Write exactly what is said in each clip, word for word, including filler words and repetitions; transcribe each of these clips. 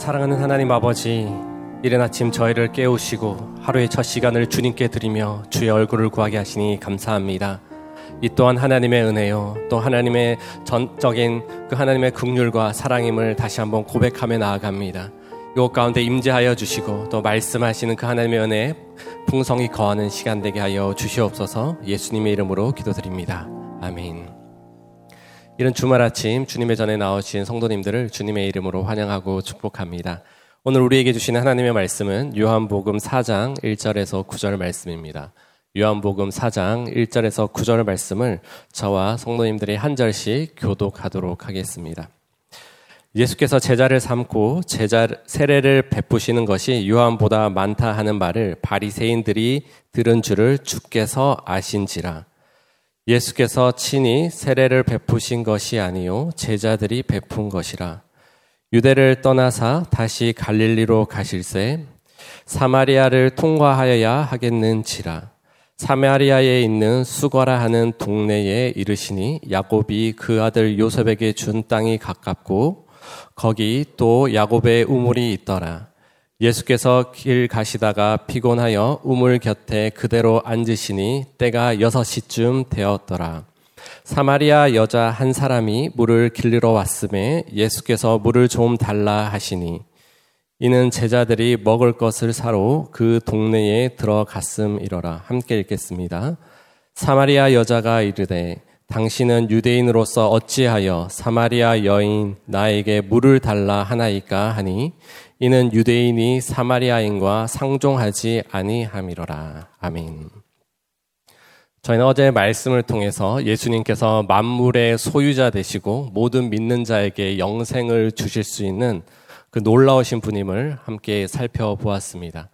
사랑하는 하나님 아버지, 이른 아침 저희를 깨우시고 하루의 첫 시간을 주님께 드리며 주의 얼굴을 구하게 하시니 감사합니다. 이 또한 하나님의 은혜요, 또 하나님의 전적인 그 하나님의 긍휼과 사랑임을 다시 한번 고백하며 나아갑니다. 이곳 가운데 임재하여 주시고 또 말씀하시는 그 하나님의 은혜에 풍성히 거하는 시간 되게 하여 주시옵소서. 예수님의 이름으로 기도드립니다. 아멘. 이른 주말 아침 주님의 전에 나오신 성도님들을 주님의 이름으로 환영하고 축복합니다. 오늘 우리에게 주시는 하나님의 말씀은 요한복음 사 장 일 절에서 구 절 말씀입니다. 요한복음 사 장 일 절에서 구 절 말씀을 저와 성도님들이 한 절씩 교독하도록 하겠습니다. 예수께서 제자를 삼고 제자 세례를 베푸시는 것이 요한보다 많다 하는 말을 바리새인들이 들은 줄을 주께서 아신지라. 예수께서 친히 세례를 베푸신 것이 아니요 제자들이 베푼 것이라. 유대를 떠나사 다시 갈릴리로 가실새 사마리아를 통과하여야 하겠는지라. 사마리아에 있는 수거라 하는 동네에 이르시니 야곱이 그 아들 요셉에게 준 땅이 가깝고 거기 또 야곱의 우물이 있더라. 예수께서 길 가시다가 피곤하여 우물 곁에 그대로 앉으시니 때가 여섯 시쯤 되었더라. 사마리아 여자 한 사람이 물을 길러 왔음에 예수께서 물을 좀 달라 하시니 이는 제자들이 먹을 것을 사러 그 동네에 들어갔음이러라. 함께 읽겠습니다. 사마리아 여자가 이르되 당신은 유대인으로서 어찌하여 사마리아 여인 나에게 물을 달라 하나이까 하니 이는 유대인이 사마리아인과 상종하지 아니함이러라. 아멘. 저희는 어제 말씀을 통해서 예수님께서 만물의 소유자 되시고 모든 믿는 자에게 영생을 주실 수 있는 그 놀라우신 분임을 함께 살펴보았습니다.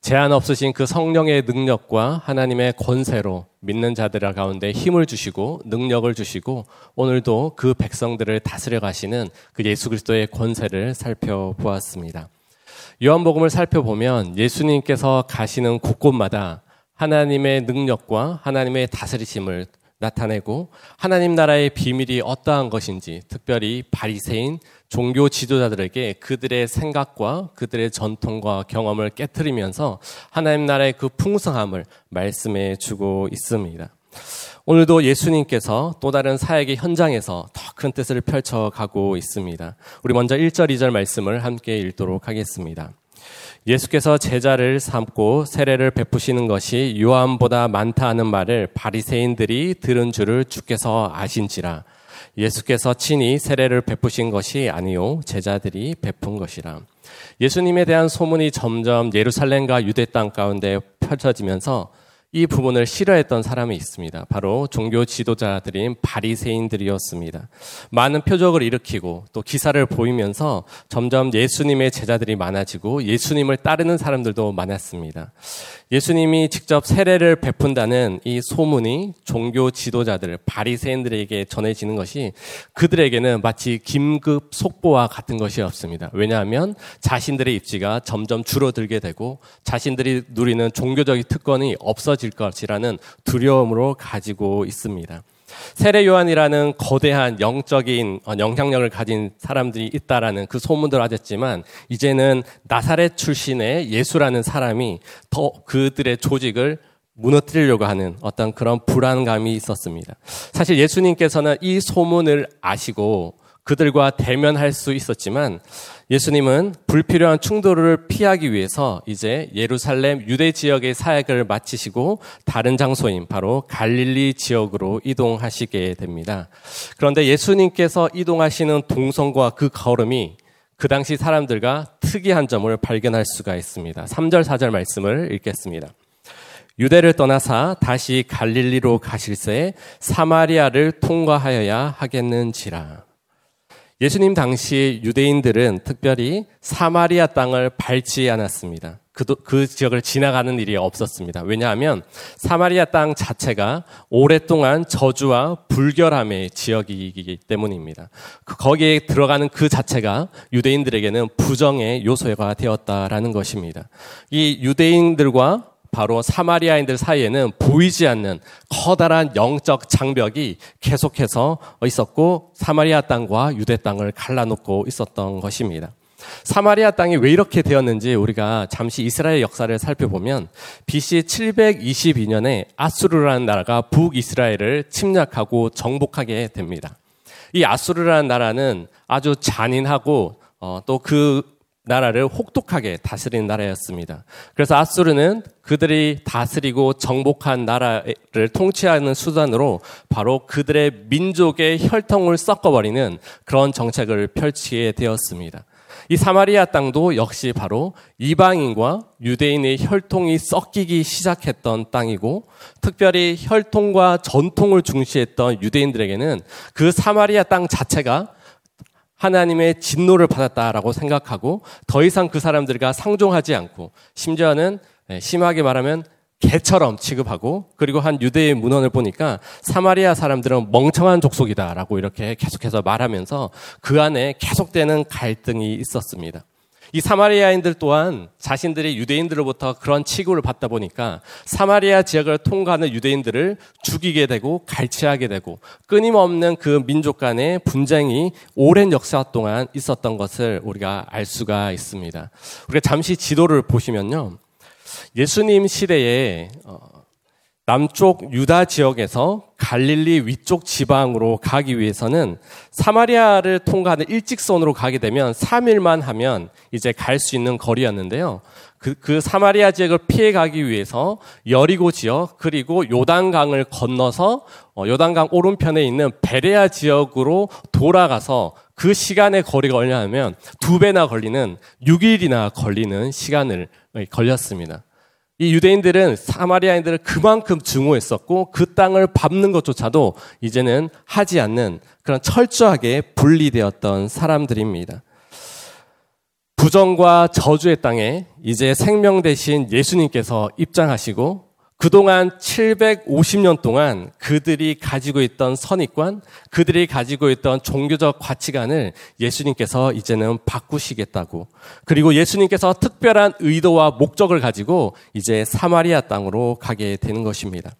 제한 없으신 그 성령의 능력과 하나님의 권세로 믿는 자들 가운데 힘을 주시고 능력을 주시고 오늘도 그 백성들을 다스려 가시는 그 예수 그리스도의 권세를 살펴보았습니다. 요한복음을 살펴보면 예수님께서 가시는 곳곳마다 하나님의 능력과 하나님의 다스리심을 나타내고 하나님 나라의 비밀이 어떠한 것인지 특별히 바리새인 종교 지도자들에게 그들의 생각과 그들의 전통과 경험을 깨트리면서 하나님 나라의 그 풍성함을 말씀해 주고 있습니다. 오늘도 예수님께서 또 다른 사역의 현장에서 더 큰 뜻을 펼쳐가고 있습니다. 우리 먼저 일 절 이 절 말씀을 함께 읽도록 하겠습니다. 예수께서 제자를 삼고 세례를 베푸시는 것이 요한보다 많다 하는 말을 바리새인들이 들은 줄을 주께서 아신지라. 예수께서 친히 세례를 베푸신 것이 아니요 제자들이 베푼 것이라. 예수님에 대한 소문이 점점 예루살렘과 유대 땅 가운데 펼쳐지면서 이 부분을 싫어했던 사람이 있습니다. 바로 종교 지도자들인 바리새인들이었습니다. 많은 표적을 일으키고 또 기사를 보이면서 점점 예수님의 제자들이 많아지고 예수님을 따르는 사람들도 많았습니다. 예수님이 직접 세례를 베푼다는 이 소문이 종교 지도자들, 바리새인들에게 전해지는 것이 그들에게는 마치 긴급 속보와 같은 것이었습니다. 왜냐하면 자신들의 입지가 점점 줄어들게 되고 자신들이 누리는 종교적인 특권이 없어지 것이라는 두려움으로 가지고 있습니다. 세례 요한이라는 거대한 영적인 영향력을 가진 사람들이 있다라는 그 소문도 하셨지만 이제는 나사렛 출신의 예수라는 사람이 더 그들의 조직을 무너뜨리려고 하는 어떤 그런 불안감이 있었습니다. 사실 예수님께서는 이 소문을 아시고 그들과 대면할 수 있었지만 예수님은 불필요한 충돌을 피하기 위해서 이제 예루살렘 유대 지역의 사역을 마치시고 다른 장소인 바로 갈릴리 지역으로 이동하시게 됩니다. 그런데 예수님께서 이동하시는 동선과 그 걸음이 그 당시 사람들과 특이한 점을 발견할 수가 있습니다. 삼 절 사 절 말씀을 읽겠습니다. 유대를 떠나사 다시 갈릴리로 가실새 사마리아를 통과하여야 하겠는지라. 예수님 당시 유대인들은 특별히 사마리아 땅을 밟지 않았습니다. 그, 그 지역을 지나가는 일이 없었습니다. 왜냐하면 사마리아 땅 자체가 오랫동안 저주와 불결함의 지역이기 때문입니다. 거기에 들어가는 그 자체가 유대인들에게는 부정의 요소가 되었다라는 것입니다. 이 유대인들과 바로 사마리아인들 사이에는 보이지 않는 커다란 영적 장벽이 계속해서 있었고 사마리아 땅과 유대 땅을 갈라놓고 있었던 것입니다. 사마리아 땅이 왜 이렇게 되었는지 우리가 잠시 이스라엘 역사를 살펴보면 비씨 칠백이십이 년에 아수르라는 나라가 북이스라엘을 침략하고 정복하게 됩니다. 이 아수르라는 나라는 아주 잔인하고 어, 또 그 나라를 혹독하게 다스린 나라였습니다. 그래서 아수르는 그들이 다스리고 정복한 나라를 통치하는 수단으로 바로 그들의 민족의 혈통을 섞어버리는 그런 정책을 펼치게 되었습니다. 이 사마리아 땅도 역시 바로 이방인과 유대인의 혈통이 섞이기 시작했던 땅이고, 특별히 혈통과 전통을 중시했던 유대인들에게는 그 사마리아 땅 자체가 하나님의 진노를 받았다라고 생각하고 더 이상 그 사람들과 상종하지 않고, 심지어는 심하게 말하면 개처럼 취급하고, 그리고 한 유대의 문헌을 보니까 사마리아 사람들은 멍청한 족속이다라고 이렇게 계속해서 말하면서 그 안에 계속되는 갈등이 있었습니다. 이 사마리아인들 또한 자신들이 유대인들로부터 그런 치고를 받다 보니까 사마리아 지역을 통과하는 유대인들을 죽이게 되고 갈취하게 되고, 끊임없는 그 민족 간의 분쟁이 오랜 역사 동안 있었던 것을 우리가 알 수가 있습니다. 우리가 잠시 지도를 보시면요, 예수님 시대에 남쪽 유다 지역에서 갈릴리 위쪽 지방으로 가기 위해서는 사마리아를 통과하는 일직선으로 가게 되면 삼 일만 하면 이제 갈 수 있는 거리였는데요. 그, 그 사마리아 지역을 피해 가기 위해서 여리고 지역, 그리고 요단강을 건너서 요단강 오른편에 있는 베레아 지역으로 돌아가서 그 시간의 거리가 얼마나 하면 두 배나 걸리는 육 일이나 걸리는 시간을 걸렸습니다. 이 유대인들은 사마리아인들을 그만큼 증오했었고 그 땅을 밟는 것조차도 이제는 하지 않는 그런 철저하게 분리되었던 사람들입니다. 부정과 저주의 땅에 이제 생명 대신 예수님께서 입장하시고, 그동안 칠백오십 년 동안 그들이 가지고 있던 선입관, 그들이 가지고 있던 종교적 가치관을 예수님께서 이제는 바꾸시겠다고, 그리고 예수님께서 특별한 의도와 목적을 가지고 이제 사마리아 땅으로 가게 되는 것입니다.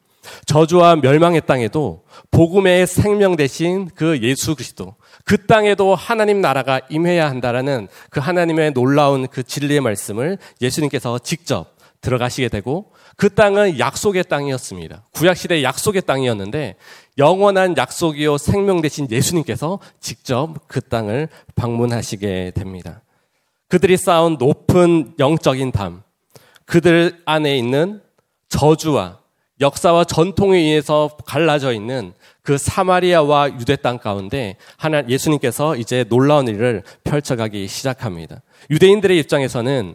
저주와 멸망의 땅에도 복음의 생명 대신 그 예수 그리스도, 그 땅에도 하나님 나라가 임해야 한다라는 그 하나님의 놀라운 그 진리의 말씀을 예수님께서 직접 들어가시게 되고, 그 땅은 약속의 땅이었습니다. 구약시대 약속의 땅이었는데 영원한 약속이요 생명 대신 예수님께서 직접 그 땅을 방문하시게 됩니다. 그들이 쌓은 높은 영적인 담, 그들 안에 있는 저주와 역사와 전통에 의해서 갈라져 있는 그 사마리아와 유대 땅 가운데 하나 예수님께서 이제 놀라운 일을 펼쳐가기 시작합니다. 유대인들의 입장에서는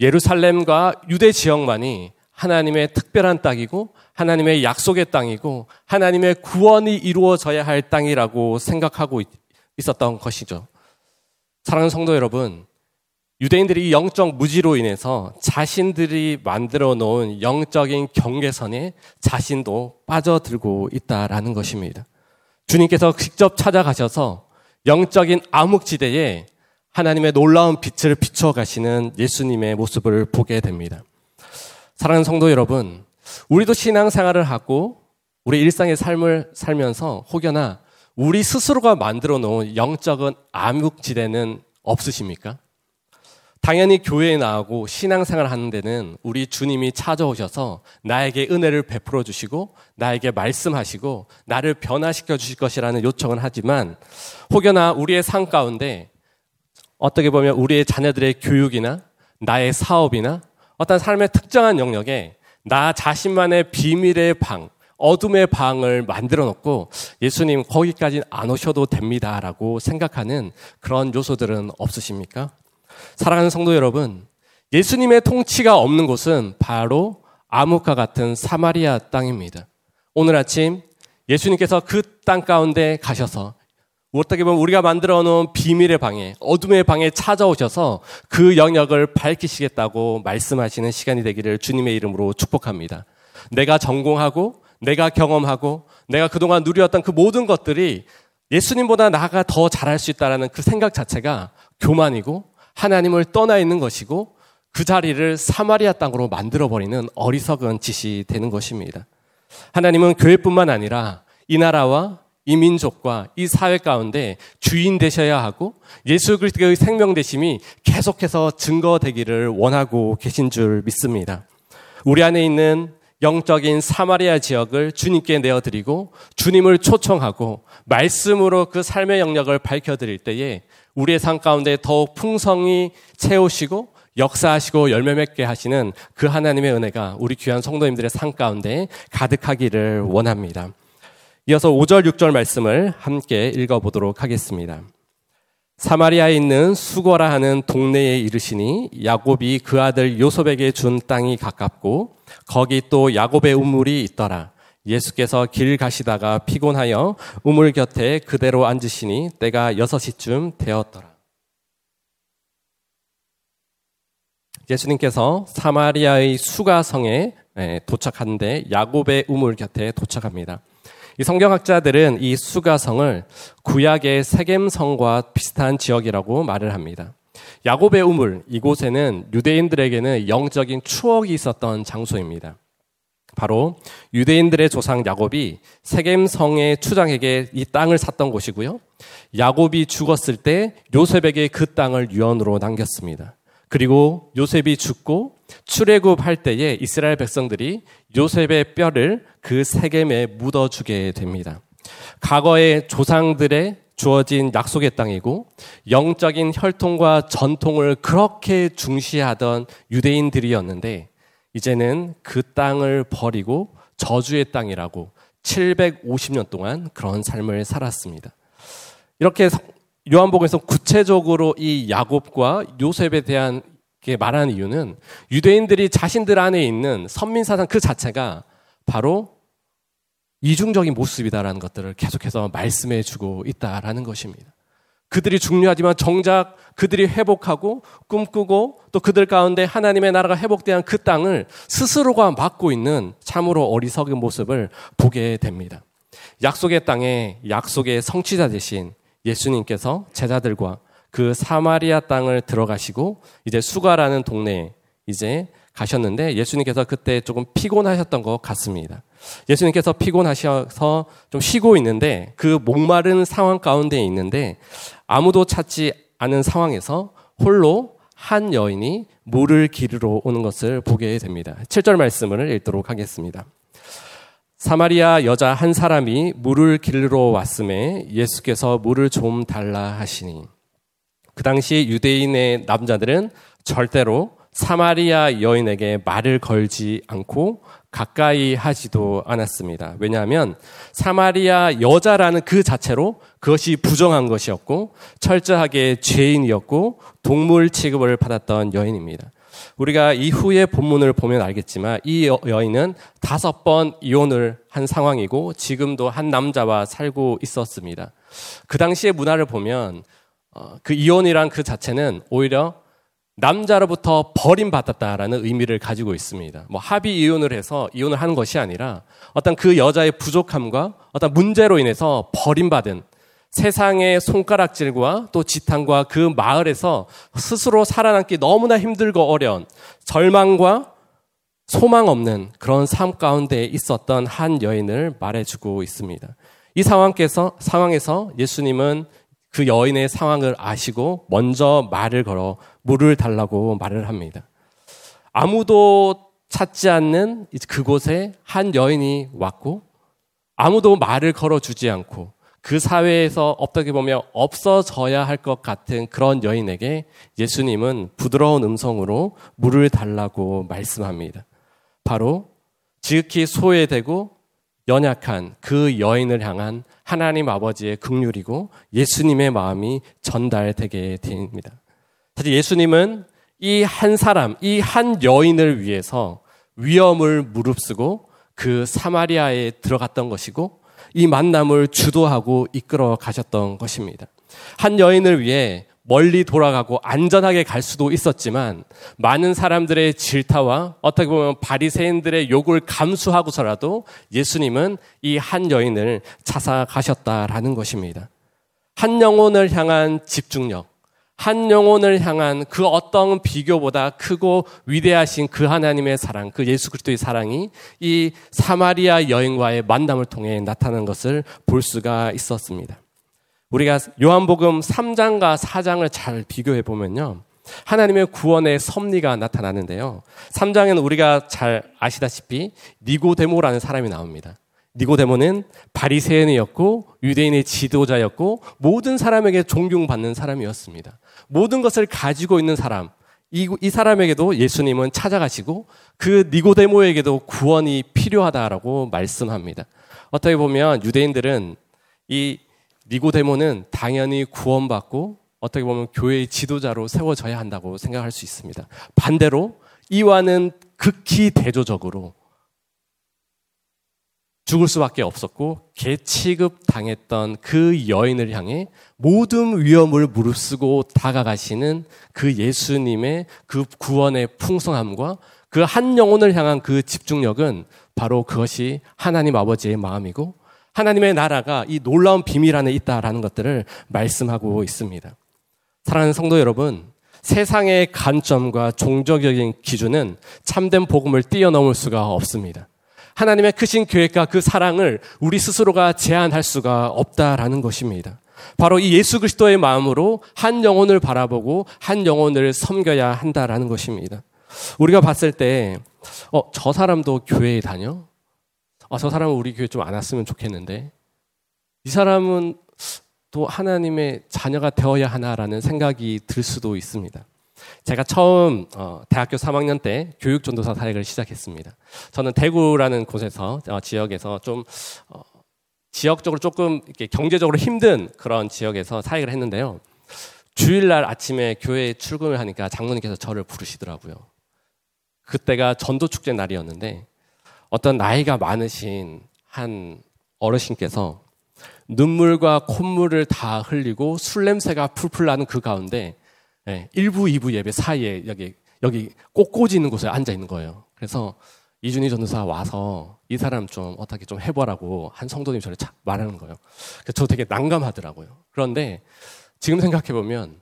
예루살렘과 유대 지역만이 하나님의 특별한 땅이고 하나님의 약속의 땅이고 하나님의 구원이 이루어져야 할 땅이라고 생각하고 있었던 것이죠. 사랑하는 성도 여러분, 유대인들이 영적 무지로 인해서 자신들이 만들어 놓은 영적인 경계선에 자신도 빠져들고 있다라는 것입니다. 주님께서 직접 찾아가셔서 영적인 암흑지대에 하나님의 놀라운 빛을 비춰가시는 예수님의 모습을 보게 됩니다. 사랑하는 성도 여러분, 우리도 신앙생활을 하고 우리 일상의 삶을 살면서 혹여나 우리 스스로가 만들어 놓은 영적인 암흑지대는 없으십니까? 당연히 교회에 나오고 신앙생활을 하는 데는 우리 주님이 찾아오셔서 나에게 은혜를 베풀어 주시고 나에게 말씀하시고 나를 변화시켜 주실 것이라는 요청은 하지만, 혹여나 우리의 삶 가운데 어떻게 보면 우리의 자녀들의 교육이나 나의 사업이나 어떤 삶의 특정한 영역에 나 자신만의 비밀의 방, 어둠의 방을 만들어 놓고 예수님 거기까지는 안 오셔도 됩니다라고 생각하는 그런 요소들은 없으십니까? 사랑하는 성도 여러분, 예수님의 통치가 없는 곳은 바로 암흑과 같은 사마리아 땅입니다. 오늘 아침 예수님께서 그 땅 가운데 가셔서 어떻게 보면 우리가 만들어 놓은 비밀의 방에, 어둠의 방에 찾아오셔서 그 영역을 밝히시겠다고 말씀하시는 시간이 되기를 주님의 이름으로 축복합니다. 내가 전공하고 내가 경험하고 내가 그동안 누렸던 그 모든 것들이 예수님보다 나가 더 잘할 수 있다는 그 생각 자체가 교만이고 하나님을 떠나 있는 것이고, 그 자리를 사마리아 땅으로 만들어버리는 어리석은 짓이 되는 것입니다. 하나님은 교회뿐만 아니라 이 나라와 이 민족과 이 사회 가운데 주인 되셔야 하고 예수 그리스도의 생명 되심이 계속해서 증거되기를 원하고 계신 줄 믿습니다. 우리 안에 있는 영적인 사마리아 지역을 주님께 내어드리고 주님을 초청하고 말씀으로 그 삶의 영역을 밝혀드릴 때에 우리의 삶 가운데 더욱 풍성히 채우시고 역사하시고 열매 맺게 하시는 그 하나님의 은혜가 우리 귀한 성도님들의 삶 가운데 가득하기를 원합니다. 이어서 오 절 육 절 말씀을 함께 읽어보도록 하겠습니다. 사마리아에 있는 수거라 하는 동네에 이르시니 야곱이 그 아들 요셉에게 준 땅이 가깝고 거기 또 야곱의 우물이 있더라. 예수께서 길 가시다가 피곤하여 우물 곁에 그대로 앉으시니 때가 여섯 시쯤 되었더라. 예수님께서 사마리아의 수가성에 도착하는데 야곱의 우물 곁에 도착합니다. 이 성경학자들은 이 수가성을 구약의 세겜성과 비슷한 지역이라고 말을 합니다. 야곱의 우물, 이곳에는 유대인들에게는 영적인 추억이 있었던 장소입니다. 바로 유대인들의 조상 야곱이 세겜성의 추장에게 이 땅을 샀던 곳이고요. 야곱이 죽었을 때 요셉에게 그 땅을 유언으로 남겼습니다. 그리고 요셉이 죽고 출애굽할 때에 이스라엘 백성들이 요셉의 뼈를 그 세겜에 묻어주게 됩니다. 과거의 조상들의 주어진 약속의 땅이고 영적인 혈통과 전통을 그렇게 중시하던 유대인들이었는데 이제는 그 땅을 버리고 저주의 땅이라고 칠백오십 년 동안 그런 삶을 살았습니다. 이렇게 요한복음에서 구체적으로 이 야곱과 요셉에 대한 게 말하는 이유는 유대인들이 자신들 안에 있는 선민사상 그 자체가 바로 이중적인 모습이다라는 것들을 계속해서 말씀해 주고 있다라는 것입니다. 그들이 중요하지만 정작 그들이 회복하고 꿈꾸고 또 그들 가운데 하나님의 나라가 회복된 그 땅을 스스로가 막고 있는 참으로 어리석은 모습을 보게 됩니다. 약속의 땅에 약속의 성취자 되신 예수님께서 제자들과 그 사마리아 땅을 들어가시고 이제 수가라는 동네에 이제 가셨는데 예수님께서 그때 조금 피곤하셨던 것 같습니다. 예수님께서 피곤하셔서 좀 쉬고 있는데 그 목마른 상황 가운데 있는데 아무도 찾지 않은 상황에서 홀로 한 여인이 물을 기르러 오는 것을 보게 됩니다. 칠 절 말씀을 읽도록 하겠습니다. 사마리아 여자 한 사람이 물을 기르러 왔음에 예수께서 물을 좀 달라 하시니 그 당시 유대인의 남자들은 절대로 사마리아 여인에게 말을 걸지 않고 가까이 하지도 않았습니다. 왜냐하면 사마리아 여자라는 그 자체로 그것이 부정한 것이었고 철저하게 죄인이었고 동물 취급을 받았던 여인입니다. 우리가 이후의 본문을 보면 알겠지만 이 여인은 다섯 번 이혼을 한 상황이고 지금도 한 남자와 살고 있었습니다. 그 당시의 문화를 보면 그 이혼이란 그 자체는 오히려 남자로부터 버림받았다라는 의미를 가지고 있습니다. 뭐 합의 이혼을 해서 이혼을 하는 것이 아니라 어떤 그 여자의 부족함과 어떤 문제로 인해서 버림받은 세상의 손가락질과 또 지탄과 그 마을에서 스스로 살아남기 너무나 힘들고 어려운 절망과 소망 없는 그런 삶 가운데 있었던 한 여인을 말해주고 있습니다. 이 상황에서, 상황에서 예수님은 그 여인의 상황을 아시고 먼저 말을 걸어 물을 달라고 말을 합니다. 아무도 찾지 않는 그곳에 한 여인이 왔고 아무도 말을 걸어주지 않고 그 사회에서 어떻게 보면 없어져야 할 것 같은 그런 여인에게 예수님은 부드러운 음성으로 물을 달라고 말씀합니다. 바로 지극히 소외되고 연약한 그 여인을 향한 하나님 아버지의 긍휼이고 예수님의 마음이 전달되게 됩니다. 사실 예수님은 이 한 사람, 이 한 여인을 위해서 위험을 무릅쓰고 그 사마리아에 들어갔던 것이고 이 만남을 주도하고 이끌어 가셨던 것입니다. 한 여인을 위해 멀리 돌아가고 안전하게 갈 수도 있었지만 많은 사람들의 질타와 어떻게 보면 바리새인들의 욕을 감수하고서라도 예수님은 이 한 여인을 찾아가셨다라는 것입니다. 한 영혼을 향한 집중력, 한 영혼을 향한 그 어떤 비교보다 크고 위대하신 그 하나님의 사랑, 그 예수 그리스도의 사랑이 이 사마리아 여인과의 만남을 통해 나타난 것을 볼 수가 있었습니다. 우리가 요한복음 삼 장과 사 장을 잘 비교해 보면요, 하나님의 구원의 섭리가 나타나는데요, 삼 장에는 우리가 잘 아시다시피 니고데모라는 사람이 나옵니다. 니고데모는 바리새인이었고 유대인의 지도자였고 모든 사람에게 존경받는 사람이었습니다. 모든 것을 가지고 있는 사람, 이, 이 사람에게도 예수님은 찾아가시고 그 니고데모에게도 구원이 필요하다라고 말씀합니다. 어떻게 보면 유대인들은 이 니고데모는 당연히 구원받고 어떻게 보면 교회의 지도자로 세워져야 한다고 생각할 수 있습니다. 반대로 이와는 극히 대조적으로 죽을 수밖에 없었고 개취급 당했던 그 여인을 향해 모든 위험을 무릅쓰고 다가가시는 그 예수님의 그 구원의 풍성함과 그 한 영혼을 향한 그 집중력은 바로 그것이 하나님 아버지의 마음이고 하나님의 나라가 이 놀라운 비밀 안에 있다라는 것들을 말씀하고 있습니다. 사랑하는 성도 여러분, 세상의 관점과 종교적인 기준은 참된 복음을 뛰어넘을 수가 없습니다. 하나님의 크신 계획과 그 사랑을 우리 스스로가 제한할 수가 없다라는 것입니다. 바로 이 예수 그리스도의 마음으로 한 영혼을 바라보고 한 영혼을 섬겨야 한다라는 것입니다. 우리가 봤을 때 어, 저 사람도 교회에 다녀? 어, 저 사람은 우리 교회 좀 안 왔으면 좋겠는데? 이 사람은 또 하나님의 자녀가 되어야 하나라는 생각이 들 수도 있습니다. 제가 처음 어, 대학교 삼 학년 때 교육전도사 사역을 시작했습니다. 저는 대구라는 곳에서 어, 지역에서 좀 어, 지역적으로 조금 이렇게 경제적으로 힘든 그런 지역에서 사역을 했는데요. 주일날 아침에 교회에 출근을 하니까 장로님께서 저를 부르시더라고요. 그때가 전도축제 날이었는데 어떤 나이가 많으신 한 어르신께서 눈물과 콧물을 다 흘리고 술냄새가 풀풀 나는 그 가운데 네, 일 부, 이 부 예배 사이에 여기, 여기 꼿꼿이 있는 곳에 앉아 있는 거예요. 그래서 이준희 전도사 와서 이 사람 좀 어떻게 좀 해보라고 한 성도님이 저를 말하는 거예요. 그래서 저 되게 난감하더라고요. 그런데 지금 생각해보면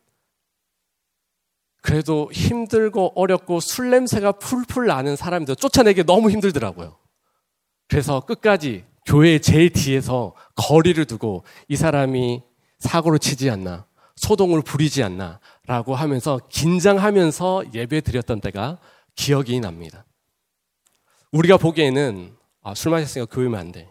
그래도 힘들고 어렵고 술 냄새가 풀풀 나는 사람들 쫓아내기 너무 힘들더라고요. 그래서 끝까지 교회 제일 뒤에서 거리를 두고 이 사람이 사고를 치지 않나, 소동을 부리지 않나 라고 하면서 긴장하면서 예배 드렸던 때가 기억이 납니다. 우리가 보기에는 아, 술 마셨으니까 교회면 안 돼,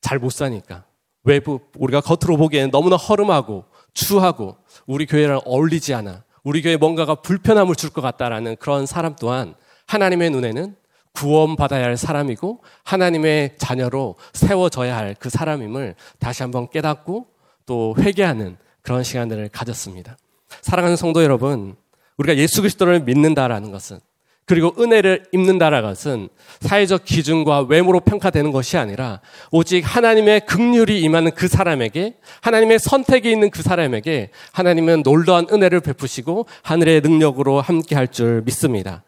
잘 못 사니까, 외부 우리가 겉으로 보기에는 너무나 허름하고 추하고 우리 교회랑 어울리지 않아, 우리 교회에 뭔가가 불편함을 줄 것 같다라는 그런 사람 또한 하나님의 눈에는 구원받아야 할 사람이고 하나님의 자녀로 세워져야 할 그 사람임을 다시 한번 깨닫고 또 회개하는 그런 시간들을 가졌습니다. 사랑하는 성도 여러분, 우리가 예수 그리스도를 믿는다라는 것은, 그리고 은혜를 입는다라는 것은 사회적 기준과 외모로 평가되는 것이 아니라 오직 하나님의 긍휼이 임하는 그 사람에게, 하나님의 선택이 있는 그 사람에게 하나님은 놀라운 은혜를 베푸시고 하늘의 능력으로 함께할 줄 믿습니다.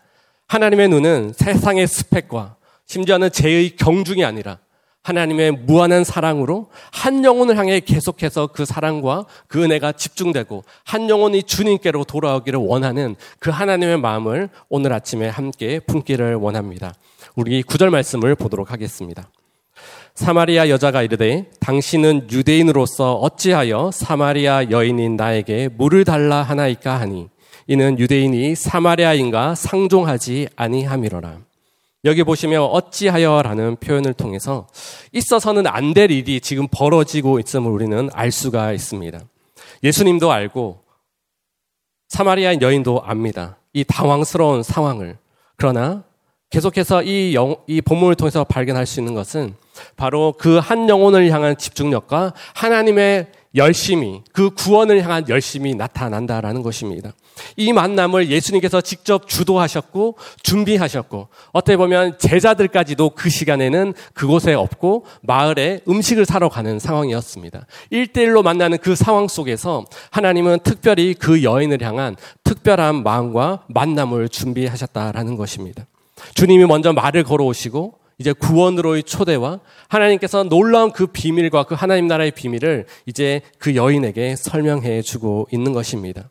하나님의 눈은 세상의 스펙과 심지어는 죄의 경중이 아니라 하나님의 무한한 사랑으로 한 영혼을 향해 계속해서 그 사랑과 그 은혜가 집중되고 한 영혼이 주님께로 돌아오기를 원하는 그 하나님의 마음을 오늘 아침에 함께 품기를 원합니다. 우리 구 절 말씀을 보도록 하겠습니다. 사마리아 여자가 이르되 당신은 유대인으로서 어찌하여 사마리아 여인인 나에게 물을 달라 하나이까 하니 이는 유대인이 사마리아인과 상종하지 아니함이로라. 여기 보시면 어찌하여라는 표현을 통해서 있어서는 안 될 일이 지금 벌어지고 있음을 우리는 알 수가 있습니다. 예수님도 알고 사마리아 여인도 압니다. 이 당황스러운 상황을. 그러나 계속해서 이, 영, 이 본문을 통해서 발견할 수 있는 것은 바로 그 한 영혼을 향한 집중력과 하나님의 열심이, 그 구원을 향한 열심이 나타난다라는 것입니다. 이 만남을 예수님께서 직접 주도하셨고 준비하셨고 어떻게 보면 제자들까지도 그 시간에는 그곳에 없고 마을에 음식을 사러 가는 상황이었습니다. 일대일로 만나는 그 상황 속에서 하나님은 특별히 그 여인을 향한 특별한 마음과 만남을 준비하셨다라는 것입니다. 주님이 먼저 말을 걸어오시고 이제 구원으로의 초대와 하나님께서 놀라운 그 비밀과 그 하나님 나라의 비밀을 이제 그 여인에게 설명해 주고 있는 것입니다.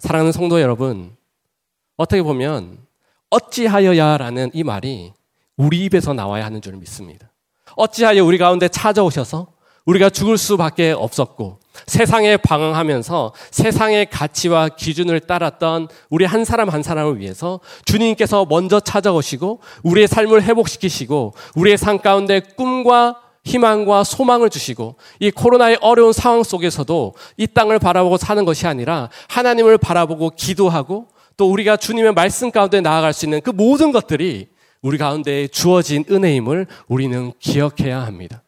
사랑하는 성도 여러분, 어떻게 보면 어찌하여야라는 이 말이 우리 입에서 나와야 하는 줄 믿습니다. 어찌하여 우리 가운데 찾아오셔서 우리가 죽을 수밖에 없었고 세상에 방황하면서 세상의 가치와 기준을 따랐던 우리 한 사람 한 사람을 위해서 주님께서 먼저 찾아오시고 우리의 삶을 회복시키시고 우리의 삶 가운데 꿈과 희망과 소망을 주시고 이 코로나의 어려운 상황 속에서도 이 땅을 바라보고 사는 것이 아니라 하나님을 바라보고 기도하고 또 우리가 주님의 말씀 가운데 나아갈 수 있는 그 모든 것들이 우리 가운데 주어진 은혜임을 우리는 기억해야 합니다.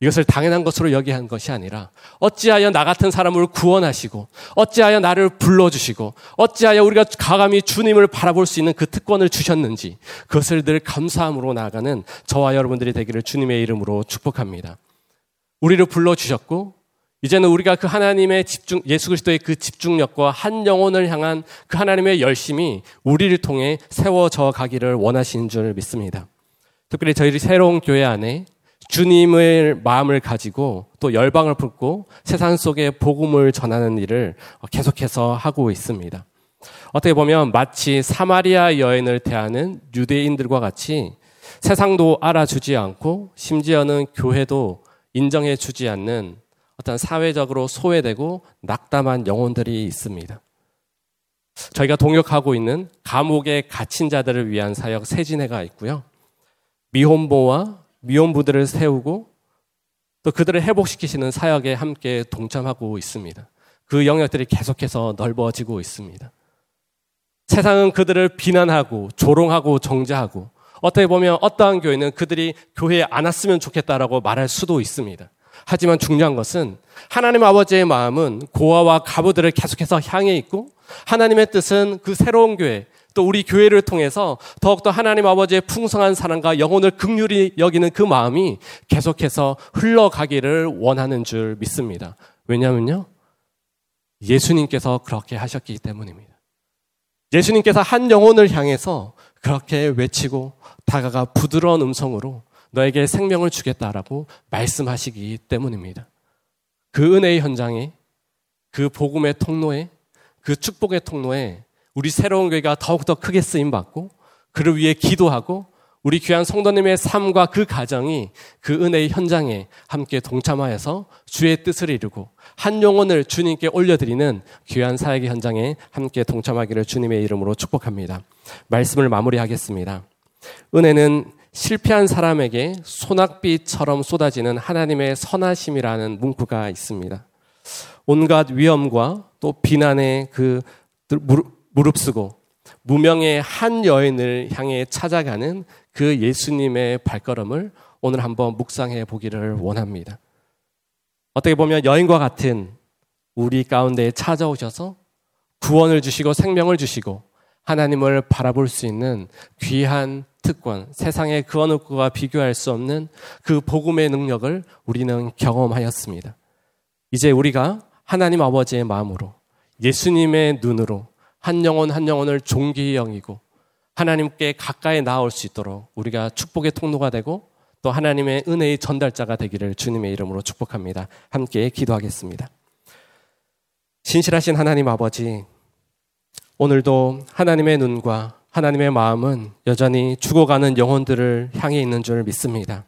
이것을 당연한 것으로 여기한 것이 아니라 어찌하여 나 같은 사람을 구원하시고 어찌하여 나를 불러주시고 어찌하여 우리가 과감히 주님을 바라볼 수 있는 그 특권을 주셨는지 그것을 늘 감사함으로 나아가는 저와 여러분들이 되기를 주님의 이름으로 축복합니다. 우리를 불러주셨고 이제는 우리가 그 하나님의 집중, 예수 그리스도의 그 집중력과 한 영혼을 향한 그 하나님의 열심이 우리를 통해 세워져 가기를 원하시는 줄 믿습니다. 특별히 저희 새로운 교회 안에 주님의 마음을 가지고 또 열방을 품고 세상 속에 복음을 전하는 일을 계속해서 하고 있습니다. 어떻게 보면 마치 사마리아 여인을 대하는 유대인들과 같이 세상도 알아주지 않고 심지어는 교회도 인정해주지 않는 어떤 사회적으로 소외되고 낙담한 영혼들이 있습니다. 저희가 동역하고 있는 감옥에 갇힌 자들을 위한 사역 세진회가 있고요. 미혼모와 미혼부들을 세우고 또 그들을 회복시키시는 사역에 함께 동참하고 있습니다. 그 영역들이 계속해서 넓어지고 있습니다. 세상은 그들을 비난하고 조롱하고 정죄하고 어떻게 보면 어떠한 교회는 그들이 교회에 안 왔으면 좋겠다라고 말할 수도 있습니다. 하지만 중요한 것은 하나님 아버지의 마음은 고아와 가부들을 계속해서 향해 있고 하나님의 뜻은 그 새로운 교회 또 우리 교회를 통해서 더욱더 하나님 아버지의 풍성한 사랑과 영혼을 긍휼히 여기는 그 마음이 계속해서 흘러가기를 원하는 줄 믿습니다. 왜냐면요, 예수님께서 그렇게 하셨기 때문입니다. 예수님께서 한 영혼을 향해서 그렇게 외치고 다가가 부드러운 음성으로 너에게 생명을 주겠다라고 말씀하시기 때문입니다. 그 은혜의 현장에, 그 복음의 통로에, 그 축복의 통로에 우리 새로운 교회가 더욱더 크게 쓰임받고 그를 위해 기도하고 우리 귀한 성도님의 삶과 그 가정이 그 은혜의 현장에 함께 동참하여서 주의 뜻을 이루고 한 영혼을 주님께 올려드리는 귀한 사역의 현장에 함께 동참하기를 주님의 이름으로 축복합니다. 말씀을 마무리하겠습니다. 은혜는 실패한 사람에게 소낙비처럼 쏟아지는 하나님의 선하심이라는 문구가 있습니다. 온갖 위험과 또 비난의 그 무릅쓰고 무명의 한 여인을 향해 찾아가는 그 예수님의 발걸음을 오늘 한번 묵상해 보기를 원합니다. 어떻게 보면 여인과 같은 우리 가운데에 찾아오셔서 구원을 주시고 생명을 주시고 하나님을 바라볼 수 있는 귀한 특권, 세상의 그 어느 것과 비교할 수 없는 그 복음의 능력을 우리는 경험하였습니다. 이제 우리가 하나님 아버지의 마음으로 예수님의 눈으로 한 영혼 한 영혼을 종기히 여기고 하나님께 가까이 나아올 수 있도록 우리가 축복의 통로가 되고 또 하나님의 은혜의 전달자가 되기를 주님의 이름으로 축복합니다. 함께 기도하겠습니다. 신실하신 하나님 아버지, 오늘도 하나님의 눈과 하나님의 마음은 여전히 죽어가는 영혼들을 향해 있는 줄 믿습니다.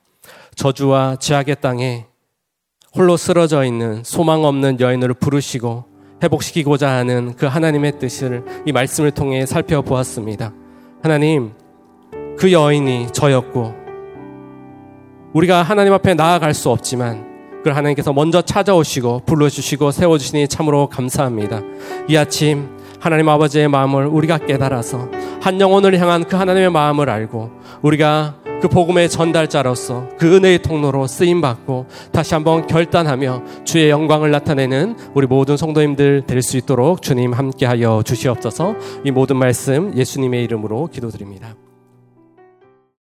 저주와 죄악의 땅에 홀로 쓰러져 있는 소망 없는 여인을 부르시고 회복시키고자 하는 그 하나님의 뜻을 이 말씀을 통해 살펴보았습니다. 하나님, 그 여인이 저였고 우리가 하나님 앞에 나아갈 수 없지만 그걸 하나님께서 먼저 찾아오시고 불러주시고 세워주시니 참으로 감사합니다. 이 아침 하나님 아버지의 마음을 우리가 깨달아서 한 영혼을 향한 그 하나님의 마음을 알고 우리가 그 복음의 전달자로서 그 은혜의 통로로 쓰임받고 다시 한번 결단하며 주의 영광을 나타내는 우리 모든 성도님들 될 수 있도록 주님 함께하여 주시옵소서. 이 모든 말씀 예수님의 이름으로 기도드립니다.